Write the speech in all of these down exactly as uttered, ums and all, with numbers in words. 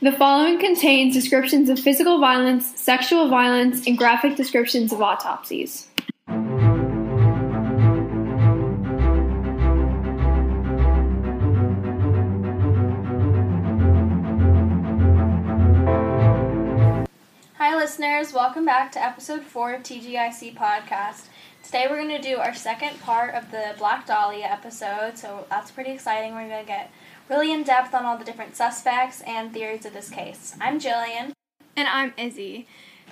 The following contains descriptions of physical violence, sexual violence, and graphic descriptions of autopsies. Hi, listeners. Welcome back to episode four of T G I C Podcast. Today we're going to do our second part of the Black Dahlia episode, so that's pretty exciting. We're going to get really in-depth on all the different suspects and theories of this case. I'm Jillian. And I'm Izzy.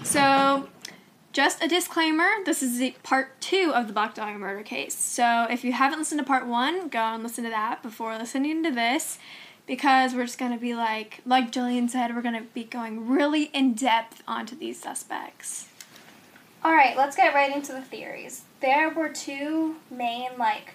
So, just a disclaimer, this is the part two of the Black Dahlia murder case. So, if you haven't listened to part one, go and listen to that before listening to this, because we're just going to be like, like Jillian said, we're going to be going really in-depth onto these suspects. Alright, let's get right into the theories. There were two main, like,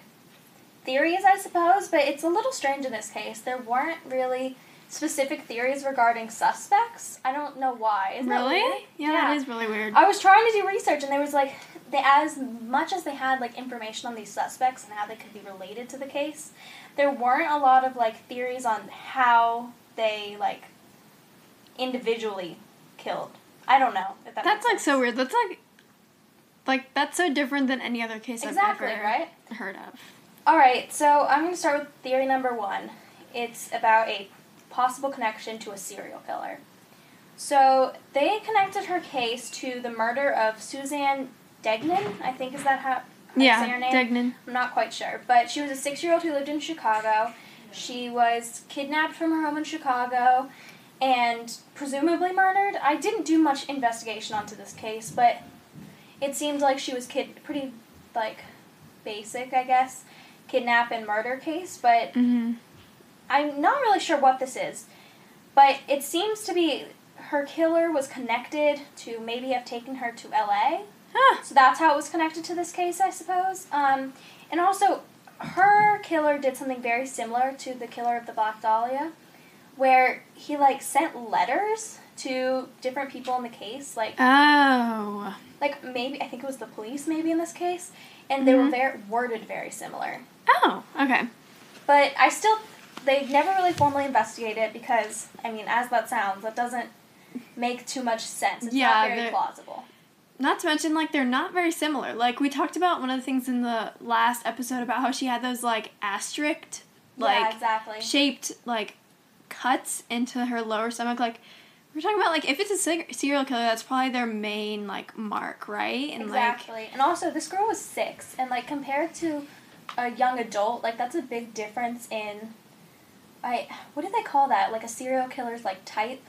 theories, I suppose, but it's a little strange in this case. There weren't really specific theories regarding suspects. I don't know why. Isn't really? That weird? Yeah, yeah, that is really weird. I was trying to do research, and there was, like, they, as much as they had, like, information on these suspects and how they could be related to the case, there weren't a lot of, like, theories on how they, like, individually killed. I don't know if that That's, makes like, sense. So weird. That's, like... Like, that's so different than any other case exactly, I've ever right? heard of. Alright, so I'm going to start with theory number one. It's about a possible connection to a serial killer. So, they connected her case to the murder of Suzanne Degnan, I think is that how you yeah, say her name? Yeah, Degnan. I'm not quite sure, but she was a six-year-old who lived in Chicago. She was kidnapped from her home in Chicago and presumably murdered. I didn't do much investigation onto this case, but... It seemed like she was kid pretty, like, basic, I guess, kidnap and murder case, but mm-hmm. I'm not really sure what this is. But it seems to be her killer was connected to maybe have taken her to L A Huh. So that's how it was connected to this case, I suppose. Um, and also, her killer did something very similar to the killer of the Black Dahlia, where he, like, sent letters to different people in the case, like... Oh... Like, maybe, I think it was the police, maybe, in this case. And they mm-hmm. were very, worded very similar. Oh, okay. But I still, they've never really formally investigated it because, I mean, as that sounds, that doesn't make too much sense. It's yeah, not very plausible. Not to mention, like, they're not very similar. Like, we talked about one of the things in the last episode about how she had those, like, asterisked, like, yeah, exactly. shaped, like, cuts into her lower stomach, like... We're talking about, like, if it's a serial killer, that's probably their main, like, mark, right? And, exactly. Like, and also, this girl was six, and, like, compared to a young adult, like, that's a big difference in, I, what do they call that? Like, a serial killer's, like, type?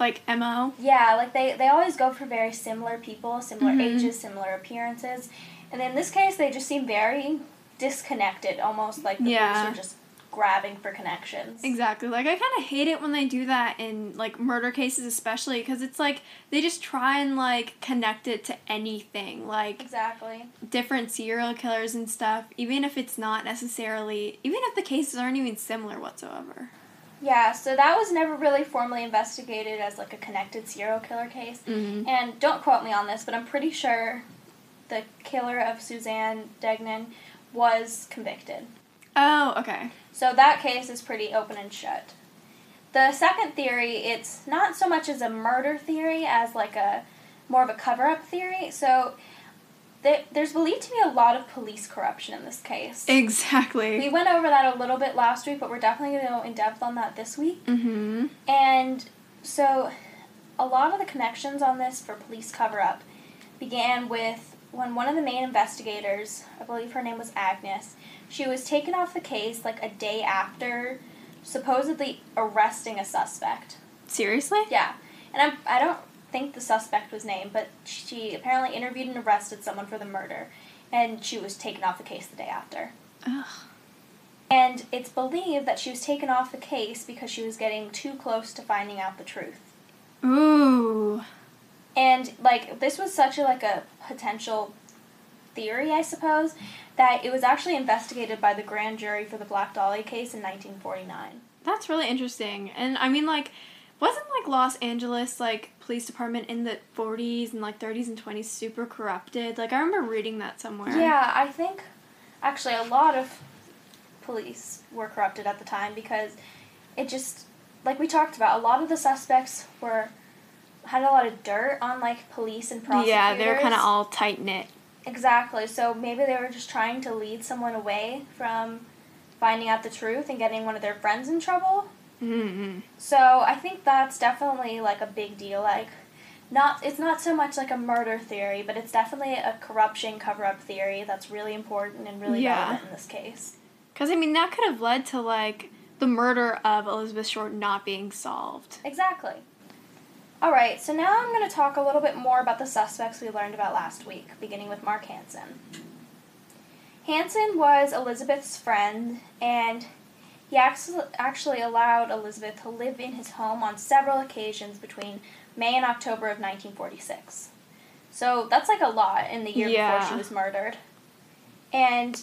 Like, M O? Yeah, like, they, they always go for very similar people, similar mm-hmm. ages, similar appearances. And in this case, they just seem very disconnected, almost like the yeah. police are just... grabbing for connections. Exactly. Like, I kind of hate it when they do that in, like, murder cases especially, because it's, like, they just try and, like, connect it to anything. Like, exactly. different serial killers and stuff, even if it's not necessarily, even if the cases aren't even similar whatsoever. Yeah, so that was never really formally investigated as, like, a connected serial killer case. Mm-hmm. And don't quote me on this, but I'm pretty sure the killer of Suzanne Degnan was convicted. Oh, okay. So that case is pretty open and shut. The second theory, it's not so much as a murder theory as like a more of a cover-up theory. So th- there's believed to be a lot of police corruption in this case. Exactly. We went over that a little bit last week, but we're definitely going to go in depth on that this week. Mm-hmm. And so a lot of the connections on this for police cover-up began with when one of the main investigators, I believe her name was Agnes, she was taken off the case, like, a day after supposedly arresting a suspect. Seriously? Yeah. And I'm, I don't think the suspect was named, but she apparently interviewed and arrested someone for the murder, and she was taken off the case the day after. Ugh. And it's believed that she was taken off the case because she was getting too close to finding out the truth. Ooh. And, like, this was such a, like, a potential theory, I suppose, that it was actually investigated by the grand jury for the Black Dahlia case in nineteen forty-nine. That's really interesting. And, I mean, like, wasn't, like, Los Angeles, like, police department in the forties and, like, thirties and twenties super corrupted? Like, I remember reading that somewhere. Yeah, I think, actually, a lot of police were corrupted at the time because it just... like we talked about, a lot of the suspects were had a lot of dirt on, like, police and prosecutors. Yeah, they were kind of all tight-knit. Exactly. So maybe they were just trying to lead someone away from finding out the truth and getting one of their friends in trouble. Mm-hmm. So I think that's definitely, like, a big deal. Like, not it's not so much, like, a murder theory, but it's definitely a corruption cover-up theory that's really important and really yeah. relevant in this case. Because, I mean, that could have led to, like, the murder of Elizabeth Short not being solved. Exactly. All right, so now I'm going to talk a little bit more about the suspects we learned about last week, beginning with Mark Hansen. Hansen was Elizabeth's friend, and he actually allowed Elizabeth to live in his home on several occasions between May and October of nineteen forty-six. So that's like a lot in the year yeah. before she was murdered. And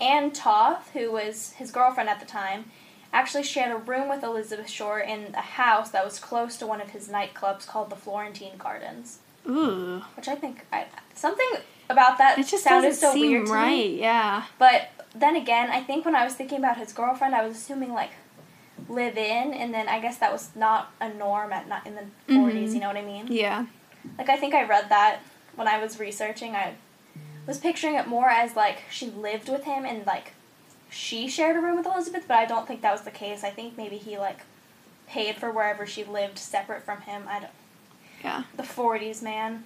Ann Toth, who was his girlfriend at the time, actually shared a room with Elizabeth Short in a house that was close to one of his nightclubs called the Florentine Gardens. Ooh. Which I think, I, something about that it just sounded so seem weird to right, me. Yeah. But then again, I think when I was thinking about his girlfriend, I was assuming, like, live in, and then I guess that was not a norm at not in the mm-hmm. forties, you know what I mean? Yeah. Like, I think I read that when I was researching. I was picturing it more as, like, she lived with him and, like, she shared a room with Elizabeth, but I don't think that was the case. I think maybe he, like, paid for wherever she lived separate from him. I don't... Yeah. The forties, man.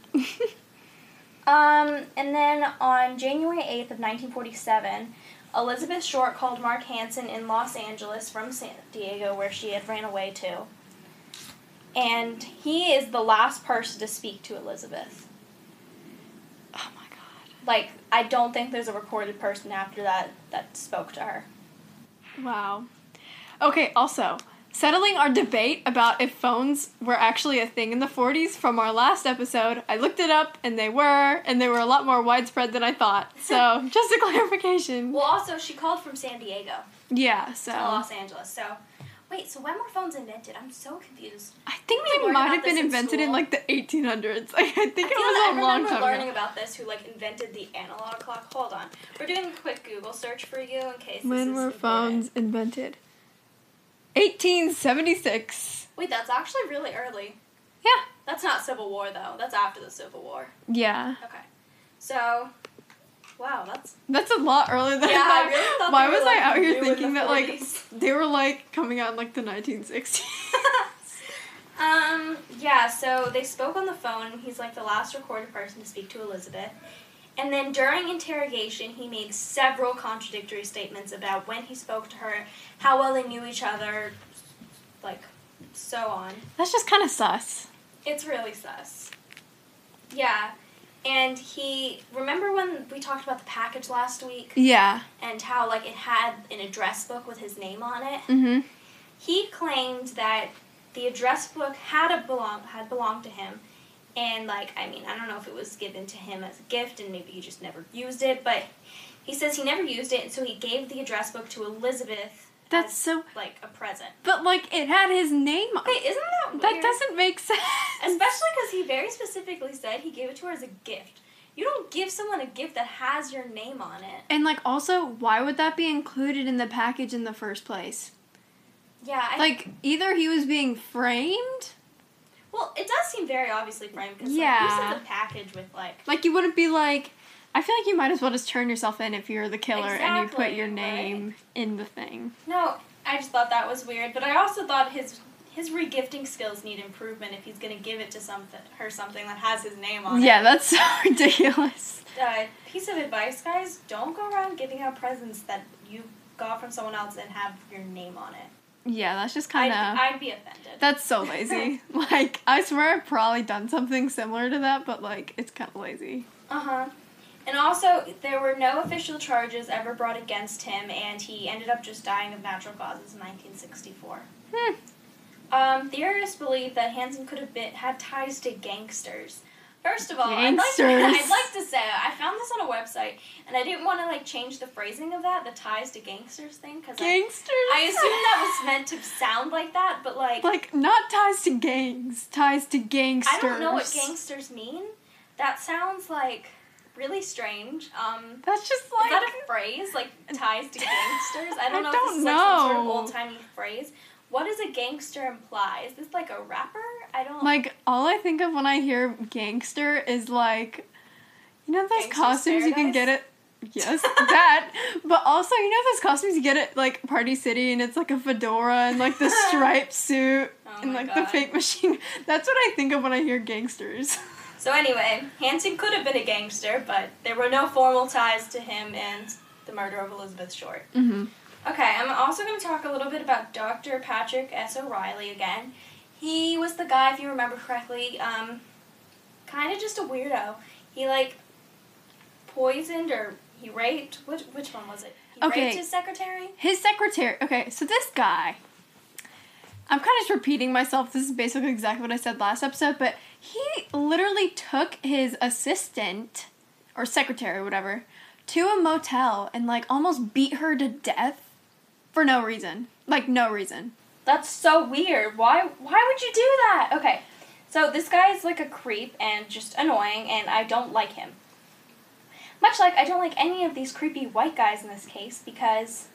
um, and then on January eighth of nineteen forty-seven, Elizabeth Short called Mark Hansen in Los Angeles from San Diego, where she had ran away to. And he is the last person to speak to Elizabeth. Oh, my God. Like... I don't think there's a recorded person after that that spoke to her. Wow. Okay, also, settling our debate about if phones were actually a thing in the forties from our last episode, I looked it up, and they were, and they were a lot more widespread than I thought. So, just a clarification. Well, also, she called from San Diego. Yeah, so. To Los Angeles, so. Wait, so when were phones invented? I'm so confused. I think they might have been invented in, like, the eighteen hundreds. Like, I think it was a long time ago. I remember learning about this, who, like, invented the analog clock. Hold on. We're doing a quick Google search for you in case this is important. When were phones invented? eighteen seventy-six. Wait, that's actually really early. Yeah. That's not Civil War, though. That's after the Civil War. Yeah. Okay. So... Wow, that's... That's a lot earlier than yeah, I thought. Really thought Why was like I out here thinking that, like, they were, like, coming out in, like, the nineteen sixties? um, yeah, so they spoke on the phone. He's, like, the last recorded person to speak to Elizabeth. And then during interrogation, he made several contradictory statements about when he spoke to her, how well they knew each other, like, so on. That's just kind of sus. It's really sus. Yeah. And he, remember when we talked about the package last week? Yeah. And how, like, it had an address book with his name on it? Mm-hmm. He claimed that the address book had a belong had belonged to him. And, like, I mean, I don't know if it was given to him as a gift and maybe he just never used it. But he says he never used it, and so he gave the address book to Elizabeth. That's as, so... like, a present. But, like, it had his name on it. Wait, isn't that weird? That doesn't make sense. Especially because he very specifically said he gave it to her as a gift. You don't give someone a gift that has your name on it. And, like, also, why would that be included in the package in the first place? Yeah, I... Like, either he was being framed... Well, it does seem very obviously framed, because, yeah. like, who sent the package with, like... Like, you wouldn't be, like... I feel like you might as well just turn yourself in if you're the killer exactly, and you put your name right? in the thing. No, I just thought that was weird, but I also thought his his regifting skills need improvement if he's going to give it to something her something that has his name on yeah, it. Yeah, that's so ridiculous. Uh, piece of advice, guys, don't go around giving out presents that you got from someone else and have your name on it. Yeah, that's just kind of... I'd, I'd be offended. That's so lazy. Like, I swear I've probably done something similar to that, but, like, it's kind of lazy. Uh-huh. And also, there were no official charges ever brought against him, and he ended up just dying of natural causes in nineteen sixty-four. Hmm. Um, theorists believe that Hansen could have been, had ties to gangsters. First of all, I'd like, to, I'd like to say, I found this on a website, and I didn't want to, like, change the phrasing of that, the ties to gangsters thing, because I, I assumed that was meant to sound like that, but, like... Like, not ties to gangs, ties to gangsters. I don't know what gangsters mean. That sounds like... really strange. Um, That's just like... Is that a phrase? Like, ties to gangsters? I don't know I don't if this is like know. some sort of old-timey phrase. What does a gangster imply? Is this like a rapper? I don't... Like, all I think of when I hear gangster is like, you know those Gangster's costumes Paradise? You can get at... Yes, that. But also, you know those costumes you get at, like, Party City, and it's like a fedora and, like, the striped suit oh and, like, God. The fake machine. That's what I think of when I hear gangsters. So anyway, Hansen could have been a gangster, but there were no formal ties to him and the murder of Elizabeth Short. Mm-hmm. Okay, I'm also going to talk a little bit about Doctor Patrick S. O'Reilly again. He was the guy, if you remember correctly, um, kind of just a weirdo. He, like, poisoned or he raped, which, which one was it? He okay. raped his secretary? His secretary. Okay, so this guy, I'm kind of just repeating myself. This is basically exactly what I said last episode, but he literally took his assistant, or secretary, whatever, to a motel and, like, almost beat her to death. For no reason. Like, no reason. That's so weird. Why why would you do that? Okay. So this guy is like a creep and just annoying, and I don't like him. Much like I don't like any of these creepy white guys in this case, because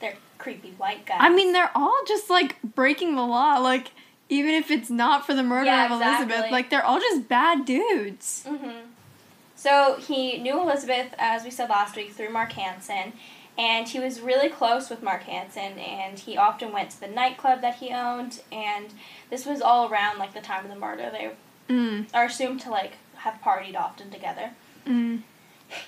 they're creepy white guys. I mean, they're all just, like, breaking the law. Like, even if it's not for the murder yeah, of exactly. Elizabeth, like, they're all just bad dudes. Mm-hmm. So he knew Elizabeth, as we said last week, through Mark Hansen. And he was really close with Mark Hansen, and he often went to the nightclub that he owned, and this was all around, like, the time of the murder. They mm. are assumed to, like, have partied often together. Mm.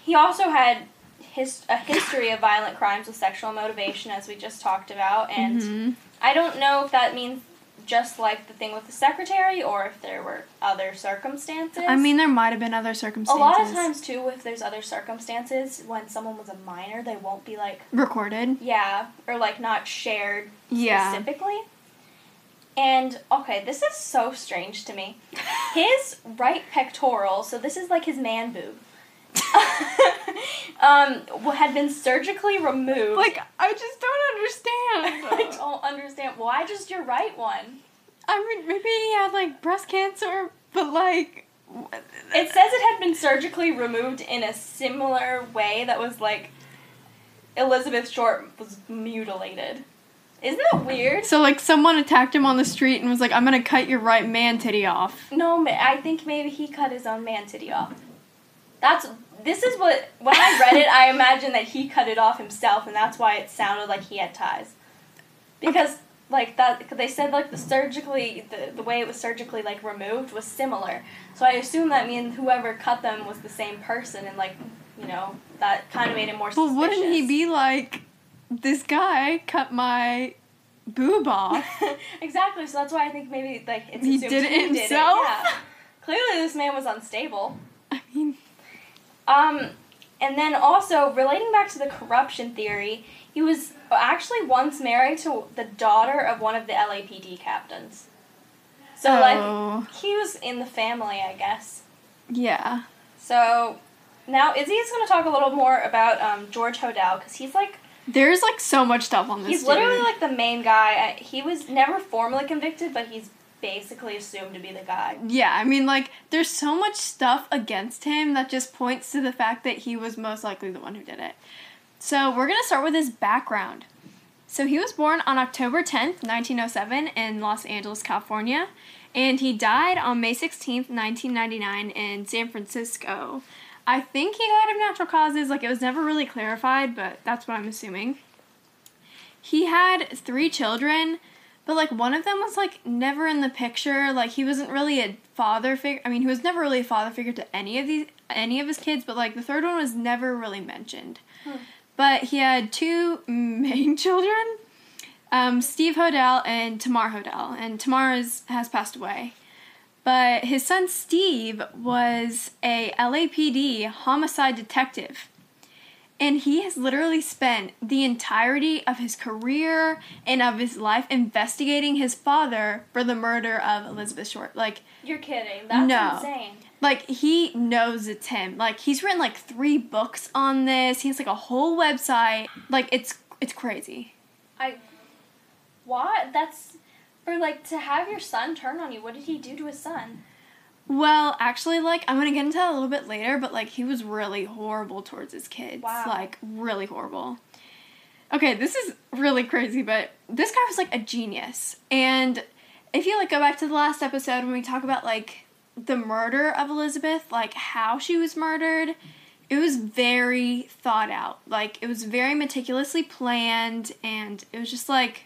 He also had his a history of violent crimes with sexual motivation, as we just talked about, and mm-hmm. I don't know if that means just, like, the thing with the secretary, or if there were other circumstances. I mean, there might have been other circumstances. A lot of times, too, if there's other circumstances, when someone was a minor, they won't be, like... Recorded. Yeah, or, like, not shared yeah. specifically. And, okay, this is so strange to me. His right pectoral, so this is, like, his man boob, um, had been surgically removed. Like, I just don't understand. I don't understand. Why just your right one? I mean, maybe he had, like, breast cancer, but, like... It says it had been surgically removed in a similar way that was, like, Elizabeth Short was mutilated. Isn't that weird? So, like, someone attacked him on the street and was like, I'm gonna cut your right man titty off. No, I think maybe he cut his own man titty off. That's, this is what, when I read it, I imagine that he cut it off himself, and that's why it sounded like he had ties. Because, okay. like, that, they said, like, the surgically, the, the way it was surgically, like, removed was similar. So I assume that means whoever cut them was the same person, and, like, you know, that kind of made it more suspicious. Well, wouldn't he be like, this guy cut my boob off? Exactly, so that's why I think maybe, like, it's assumed he did it himself? Did it. Yeah. Clearly this man was unstable. I mean... Um, and then also, relating back to the corruption theory, he was actually once married to the daughter of one of the L A P D captains. So, oh. like, he was in the family, I guess. Yeah. So, now Izzy's going to talk a little more about, um, George Hodel, because he's, like... There's, like, so much stuff on this He's dude. literally, like, the main guy. He was never formally convicted, but he's basically assumed to be the guy. Yeah, I mean, like, there's so much stuff against him that just points to the fact that he was most likely the one who did it. So, we're going to start with his background. So, he was born on October tenth, nineteen oh seven in Los Angeles, California, and he died on May sixteenth, nineteen ninety-nine in San Francisco. I think he died of natural causes, like, it was never really clarified, but that's what I'm assuming. He had three children, but, like, one of them was, like, never in the picture. Like, he wasn't really a father figure. I mean, he was never really a father figure to any of these, any of his kids. But, like, the third one was never really mentioned. Hmm. But he had two main children, um, Steve Hodel and Tamar Hodel. And Tamar is, has passed away. But his son Steve was a L A P D homicide detective. And he has literally spent the entirety of his career and of his life investigating his father for the murder of Elizabeth Short. Like, you're kidding. That's no. insane. Like, he knows it's him. Like, he's written, like, three books on this. He has, like, a whole website. Like, it's it's crazy. I... What? That's... Or, like, to have your son turn on you. What did he do to his son? Well, actually, like, I'm going to get into that a little bit later, but, like, he was really horrible towards his kids. Wow. Like, really horrible. Okay, this is really crazy, but this guy was, like, a genius. And if you, like, go back to the last episode when we talk about, like, the murder of Elizabeth, like, how she was murdered, it was very thought out. Like, it was very meticulously planned, and it was just, like,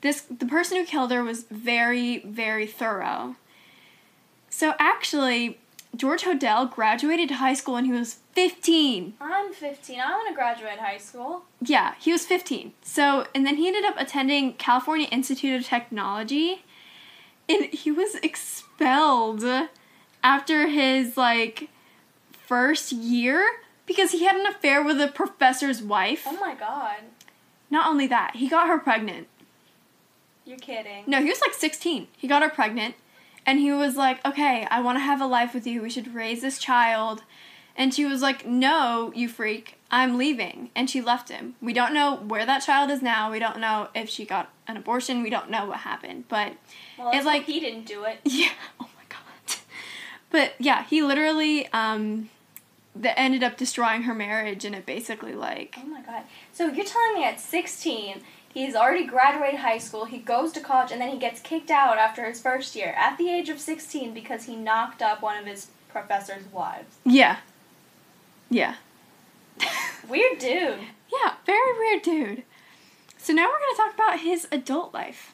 this, the person who killed her was very, very thorough. So, actually, George Hodel graduated high school when he was fifteen. I'm fifteen. I want to graduate high school. Yeah, he was fifteen. So, and then he ended up attending California Institute of Technology, and he was expelled after his, like, first year because he had an affair with a professor's wife. Oh, my God. Not only that, he got her pregnant. You're kidding. No, he was, like, sixteen. He got her pregnant. And he was like, okay, I want to have a life with you. We should raise this child. And she was like, no, you freak. I'm leaving. And she left him. We don't know where that child is now. We don't know if she got an abortion. We don't know what happened. But well, it's like, he didn't do it. Yeah. Oh, my God. But, yeah, he literally um, the, ended up destroying her marriage. And it basically, like... Oh, my God. So you're telling me at sixteen... He's already graduated high school, he goes to college, and then he gets kicked out after his first year at the age of sixteen because he knocked up one of his professor's wives. Yeah. Yeah. Weird dude. Yeah, very weird dude. So now we're going to talk about his adult life.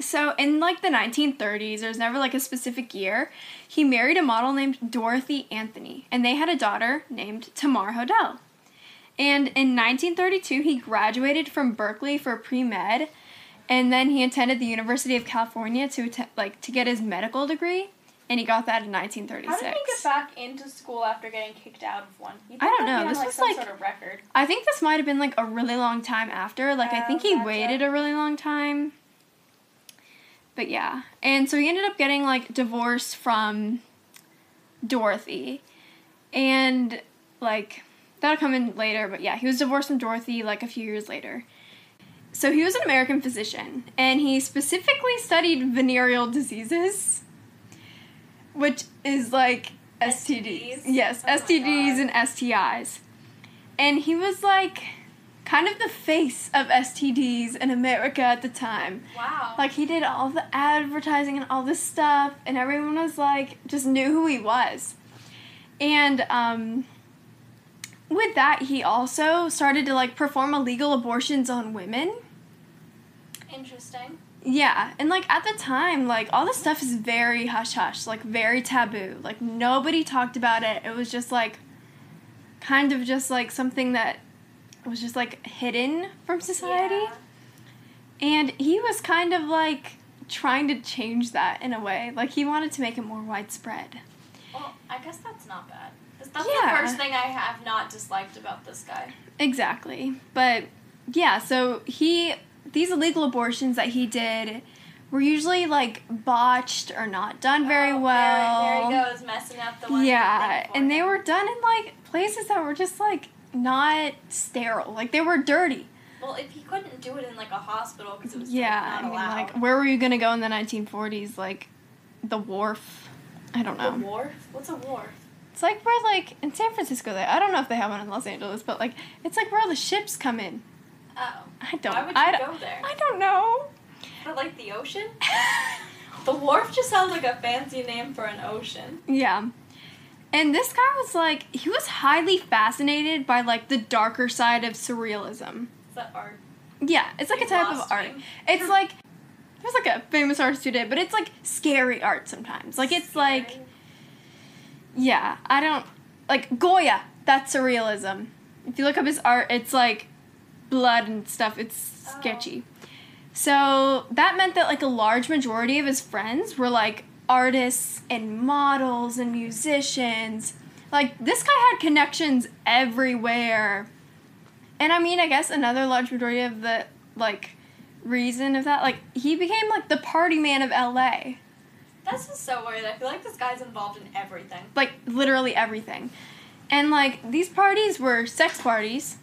So in, like, the nineteen thirties, there's never, like, a specific year, he married a model named Dorothy Anthony, and they had a daughter named Tamar Hodel. And in nineteen thirty-two, he graduated from Berkeley for pre-med, and then he attended the University of California to att- like to get his medical degree, and he got that in nineteen thirty-six. How did he get back into school after getting kicked out of one? I don't know. This on, like, was some like some sort of record. I think this might have been like a really long time after. Like oh, I think he gotcha. waited a really long time. But yeah, and so he ended up getting like divorced from Dorothy, and like. That'll come in later, but yeah, he was divorced from Dorothy, like, a few years later. So he was an American physician, and he specifically studied venereal diseases, which is, like, S T Ds. S T Ds. Yes, oh S T Ds and S T Is. And he was, like, kind of the face of S T Ds in America at the time. Wow. Like, he did all the advertising and all this stuff, and everyone was, like, just knew who he was. And, um... with that, he also started to, like, perform illegal abortions on women. Interesting. Yeah, and, like, at the time, like, all this stuff is very hush-hush, like, very taboo. Like, nobody talked about it. It was just, like, kind of just, like, something that was just, like, hidden from society. Yeah. And he was kind of, like, trying to change that in a way. Like, he wanted to make it more widespread. Well, I guess that's not bad. That's yeah. the first thing I have not disliked about this guy. Exactly. But, yeah, so he... These illegal abortions that he did were usually, like, botched or not done very oh, well. There, there he goes, messing up the ones. Yeah, and they were done in, like, places that were just, like, not sterile. Like, they were dirty. Well, if he couldn't do it in, like, a hospital because it was yeah, not allowed. Yeah, I mean, like, where were you going to go in the nineteen forties? Like, the wharf? I don't know. The wharf? What's a wharf? It's like where, like, in San Francisco, they, I don't know if they have one in Los Angeles, but, like, it's like where all the ships come in. Oh. I don't. Why would you I go there? I don't know. But, like, the ocean? The wharf just sounds like a fancy name for an ocean. Yeah. And this guy was, like, he was highly fascinated by, like, the darker side of surrealism. Is that art? Yeah. It's, like, you a type of art. Me. It's, like, there's, like, a famous artist who did, but it's, like, scary art sometimes. Like, it's, scary. like... Yeah, I don't, like, Goya, that's surrealism. If you look up his art, it's, like, blood and stuff. It's oh. sketchy. So that meant that, like, a large majority of his friends were, like, artists and models and musicians. Like, this guy had connections everywhere. And, I mean, I guess another large majority of the, like, reason of that, like, he became, like, the party man of L A That's just so weird. I feel like this guy's involved in everything. Like, literally everything. And, like, these parties were sex parties.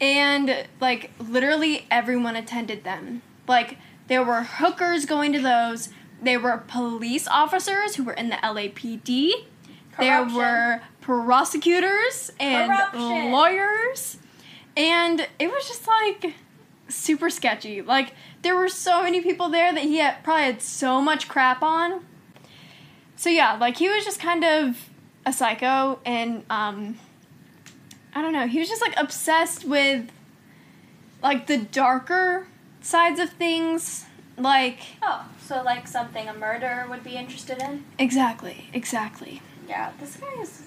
And, like, literally everyone attended them. Like, there were hookers going to those. There were police officers who were in the L A P D. Corruption. There were prosecutors and Corruption. lawyers. And it was just, like, super sketchy. Like, there were so many people there that he had, probably had so much crap on. So, yeah, like, he was just kind of a psycho, and, um, I don't know, he was just, like, obsessed with, like, the darker sides of things, like... Oh, so, like, something a murderer would be interested in? Exactly, exactly. Yeah, this guy is...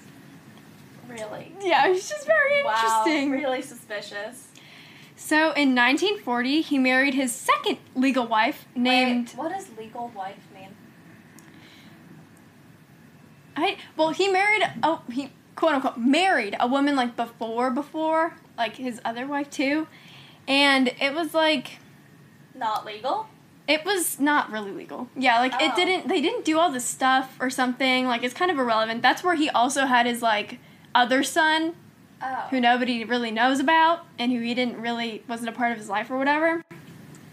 Really? Yeah, he's just very interesting. Wow, really suspicious. So, in nineteen forty, he married his second legal wife, named... Wait, what does legal wife mean? I... Well, he married... Oh, he, quote-unquote, married a woman, like, before, before, like, his other wife, too. And it was, like... Not legal? It was not really legal. Yeah, like, oh. it didn't... They didn't do all this stuff or something. Like, it's kind of irrelevant. That's where he also had his, like... other son, oh. who nobody really knows about, and who he didn't really, wasn't a part of his life or whatever.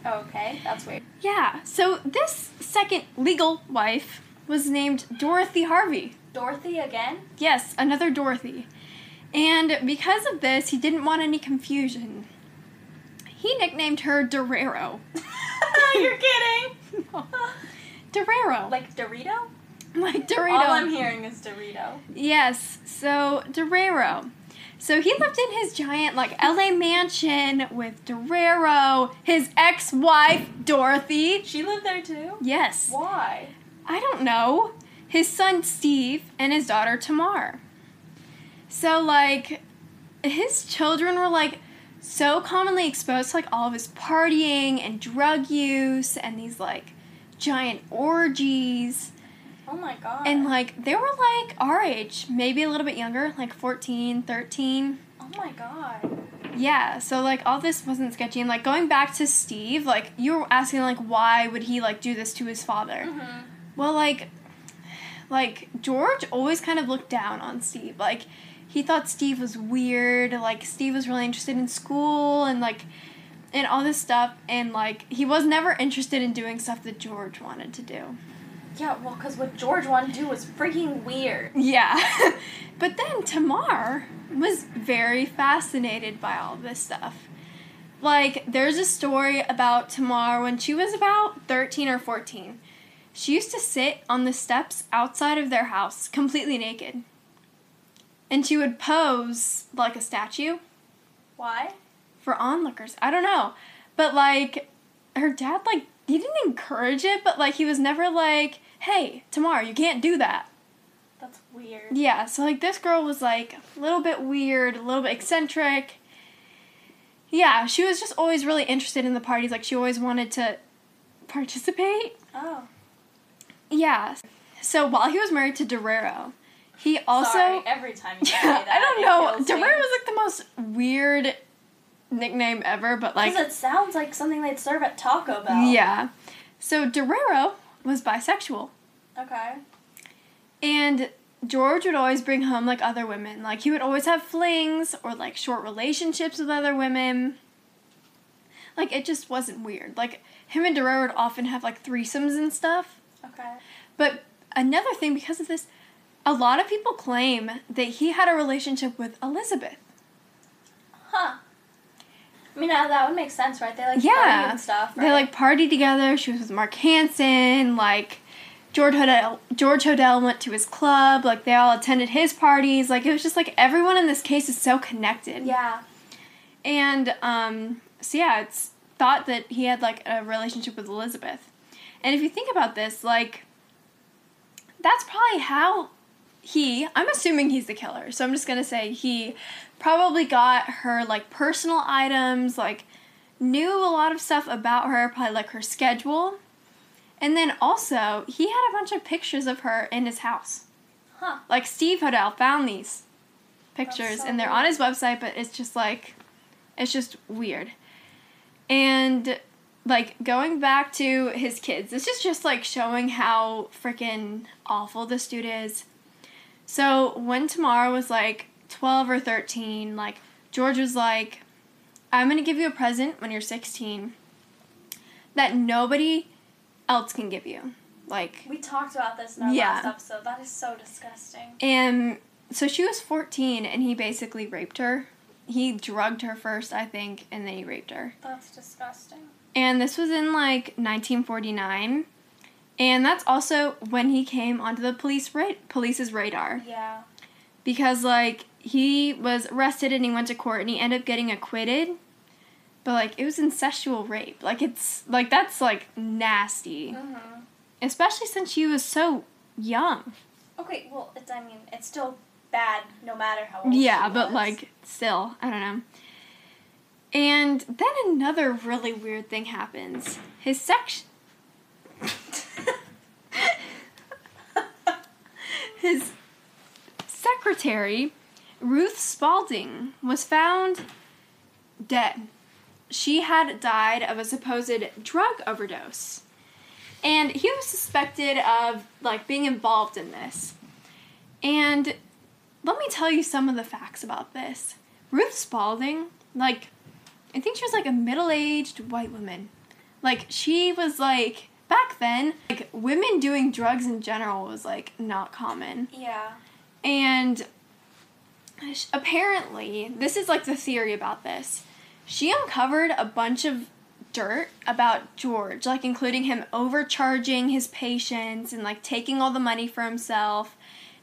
Okay, that's weird. Yeah, so this second legal wife was named Dorothy Harvey. Dorothy again? Yes, another Dorothy. And because of this, he didn't want any confusion. He nicknamed her Dorero. You're kidding! No. Dorero. Like Dorito? Like Dorito. All I'm hearing is Dorito. Yes, so Dorero. So he lived in his giant, like, L A mansion with Dorero, his ex-wife, Dorothy. She lived there, too? Yes. Why? I don't know. His son, Steve, and his daughter, Tamar. So, like, his children were, like, so commonly exposed to, like, all of his partying and drug use and these, like, giant orgies. Oh my god. And, like, they were, like, our age, maybe a little bit younger, like fourteen, thirteen. Oh my god. Yeah, so, like, all this wasn't sketchy. And, like, going back to Steve, like, you were asking, like, why would he, like, do this to his father? Mm-hmm. Well, like, like, George always kind of looked down on Steve. Like, he thought Steve was weird. Like, Steve was really interested in school and, like, and all this stuff. And, like, he was never interested in doing stuff that George wanted to do. Yeah, well, because what George wanted to do was freaking weird. Yeah. But then Tamar was very fascinated by all this stuff. Like, there's a story about Tamar when she was about thirteen or fourteen. She used to sit on the steps outside of their house, completely naked. And she would pose like a statue. Why? For onlookers. I don't know. But, like, her dad, like, he didn't encourage it, but, like, he was never like... Hey, Tamar, you can't do that. That's weird. Yeah, so, like, this girl was, like, a little bit weird, a little bit eccentric. Yeah, she was just always really interested in the parties. Like, she always wanted to participate. Oh. Yeah. So, while he was married to Dorero, he also... Sorry, every time you yeah, say that. I don't know. Dorero was, like, the most weird nickname ever, but, like... Because it sounds like something they'd serve at Taco Bell. Yeah. So, Dorero... was bisexual. Okay. And George would always bring home, like, other women. Like, he would always have flings or, like, short relationships with other women. Like, it just wasn't weird. Like, him and Dorero would often have, like, threesomes and stuff. Okay. But another thing, because of this, a lot of people claim that he had a relationship with Elizabeth. Huh. I mean, that would make sense, right? They, like, yeah. party and stuff, right? They, like, party together. She was with Mark Hansen. Like, George Hodel, George Hodel went to his club. Like, they all attended his parties. Like, it was just, like, everyone in this case is so connected. Yeah. And, um, so, yeah, it's thought that he had, like, a relationship with Elizabeth. And if you think about this, like, that's probably how he, I'm assuming he's the killer, so I'm just going to say he... probably got her, like, personal items, like, knew a lot of stuff about her, probably, like, her schedule. And then also, he had a bunch of pictures of her in his house. Huh. Like, Steve Hodel found these pictures, so and they're weird. On his website, but it's just, like, it's just weird. And, like, going back to his kids, this is just, like, showing how freaking awful this dude is. So, when Tamar was, like, twelve or thirteen, like, George was like, I'm going to give you a present when you're sixteen that nobody else can give you. Like, we talked about this in our yeah. last episode. That is so disgusting. And so she was fourteen, and he basically raped her he drugged her first, I think, and then he raped her. That's disgusting. And this was in, like, nineteen forty-nine. And that's also when he came onto the police ra- police's radar. Yeah. Because, like, he was arrested and he went to court and he ended up getting acquitted. But, like, it was incestual rape. Like, it's, like, that's, like, nasty. Mm-hmm. Especially since she was so young. Okay, well, it's, I mean, it's still bad no matter how old yeah, she was. But, like, still, I don't know. And then another really weird thing happens. His section... His secretary, Ruth Spaulding, was found dead. She had died of a supposed drug overdose. And he was suspected of, like, being involved in this. And let me tell you some of the facts about this. Ruth Spaulding, like, I think she was, like, a middle-aged white woman. Like, she was, like... Back then, like, women doing drugs in general was, like, not common. Yeah. And apparently, this is, like, the theory about this. She uncovered a bunch of dirt about George, like, including him overcharging his patients and, like, taking all the money for himself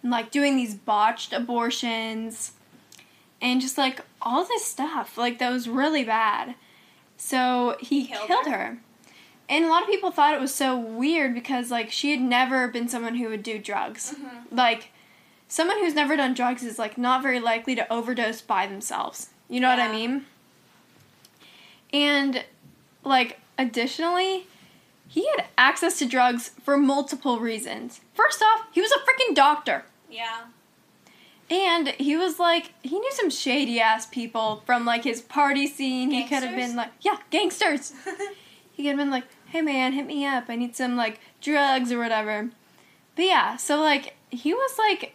and, like, doing these botched abortions and just, like, all this stuff, like, that was really bad. So he killed, killed her. her. And a lot of people thought it was so weird because, like, she had never been someone who would do drugs. Mm-hmm. Like, someone who's never done drugs is, like, not very likely to overdose by themselves. You know yeah. what I mean? And, like, additionally, he had access to drugs for multiple reasons. First off, he was a freaking doctor. Yeah. And he was, like, he knew some shady-ass people from, like, his party scene. Gangsters? He could have been, like, yeah, gangsters. He could have been like, hey, man, hit me up. I need some, like, drugs or whatever. But, yeah, so, like, he was, like,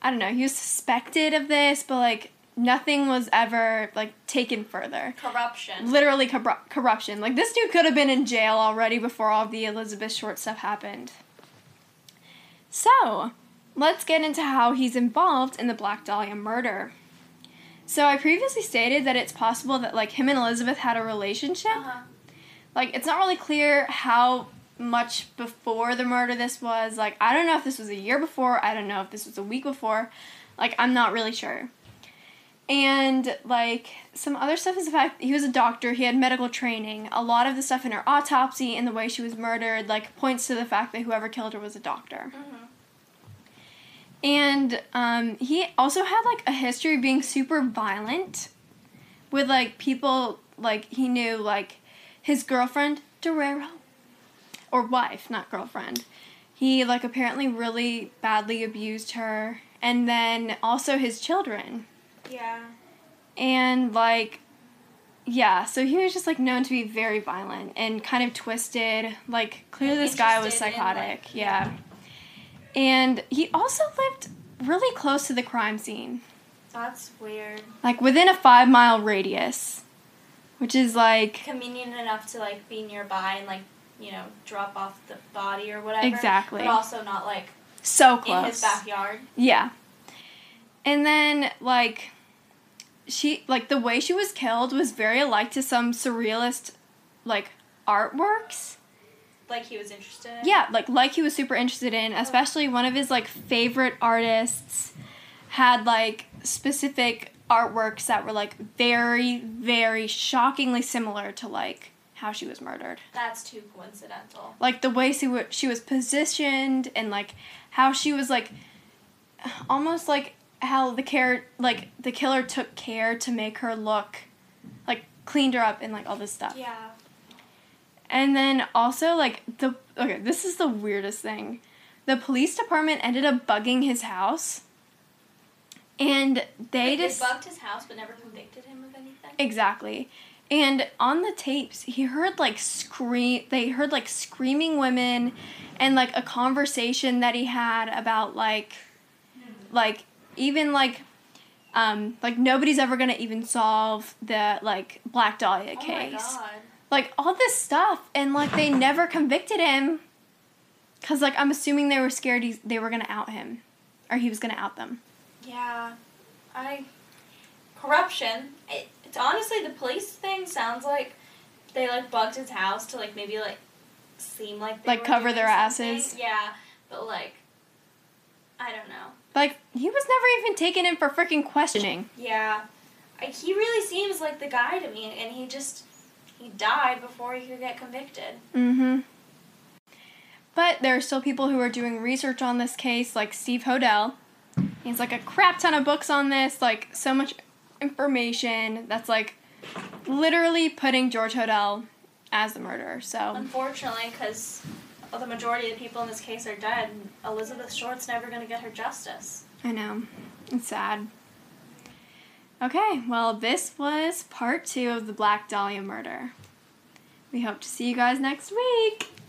I don't know, he was suspected of this, but, like, nothing was ever, like, taken further. Corruption. Literally cor- corruption. Like, this dude could have been in jail already before all the Elizabeth Short stuff happened. So, let's get into how he's involved in the Black Dahlia murder. So, I previously stated that it's possible that, like, him and Elizabeth had a relationship. Uh-huh. Like, it's not really clear how much before the murder this was. Like, I don't know if this was a year before. I don't know if this was a week before. Like, I'm not really sure. And, like, some other stuff is the fact that he was a doctor. He had medical training. A lot of the stuff in her autopsy and the way she was murdered, like, points to the fact that whoever killed her was a doctor. Mm-hmm. And um, he also had, like, a history of being super violent with, like, people, like, he knew, like, his girlfriend, Dorero, or wife, not girlfriend, he, like, apparently really badly abused her, and then also his children. Yeah. And, like, yeah, so he was just, like, known to be very violent and kind of twisted, like, clearly this guy was psychotic, like, yeah. yeah. And he also lived really close to the crime scene. That's weird. Like, within a five-mile radius. Which is, like... Convenient enough to, like, be nearby and, like, you know, drop off the body or whatever. Exactly. But also not, like... So close. In his backyard. Yeah. And then, like, she... Like, the way she was killed was very alike to some surrealist, like, artworks. Like he was interested in? Yeah, like, like he was super interested in. Especially one of his, like, favorite artists had, like, specific... artworks that were, like, very, very shockingly similar to, like, how she was murdered. That's too coincidental. Like, the way she, w- she was positioned and, like, how she was, like, almost, like, how the care, like, the killer took care to make her look, like, cleaned her up and, like, all this stuff. Yeah. And then also, like, the, okay, this is the weirdest thing. The police department ended up bugging his house. And they just... They bugged his house but never convicted him of anything? Exactly. And on the tapes, he heard, like, scream... They heard, like, screaming women and, like, a conversation that he had about, like... Like, even, like... Um, like, nobody's ever gonna even solve the, like, Black Dahlia case. Oh, my God. Like, all this stuff. And, like, they never convicted him. Because, like, I'm assuming they were scared he, they were gonna out him. Or he was gonna out them. Yeah, I corruption. It, it's honestly, the police thing sounds like they, like, bugged his house to, like, maybe, like, seem like they Like, were cover their something. asses? Yeah, but, like, I don't know. Like, he was never even taken in for freaking questioning. Yeah. I, he really seems like the guy to me, and he just, he died before he could get convicted. Mm-hmm. But there are still people who are doing research on this case, like Steve Hodel. He's, like, a crap ton of books on this, like, so much information that's, like, literally putting George Hodel as the murderer, so... Unfortunately, because the majority of the people in this case are dead, Elizabeth Short's never going to get her justice. I know. It's sad. Okay, well, this was part two of the Black Dahlia murder. We hope to see you guys next week!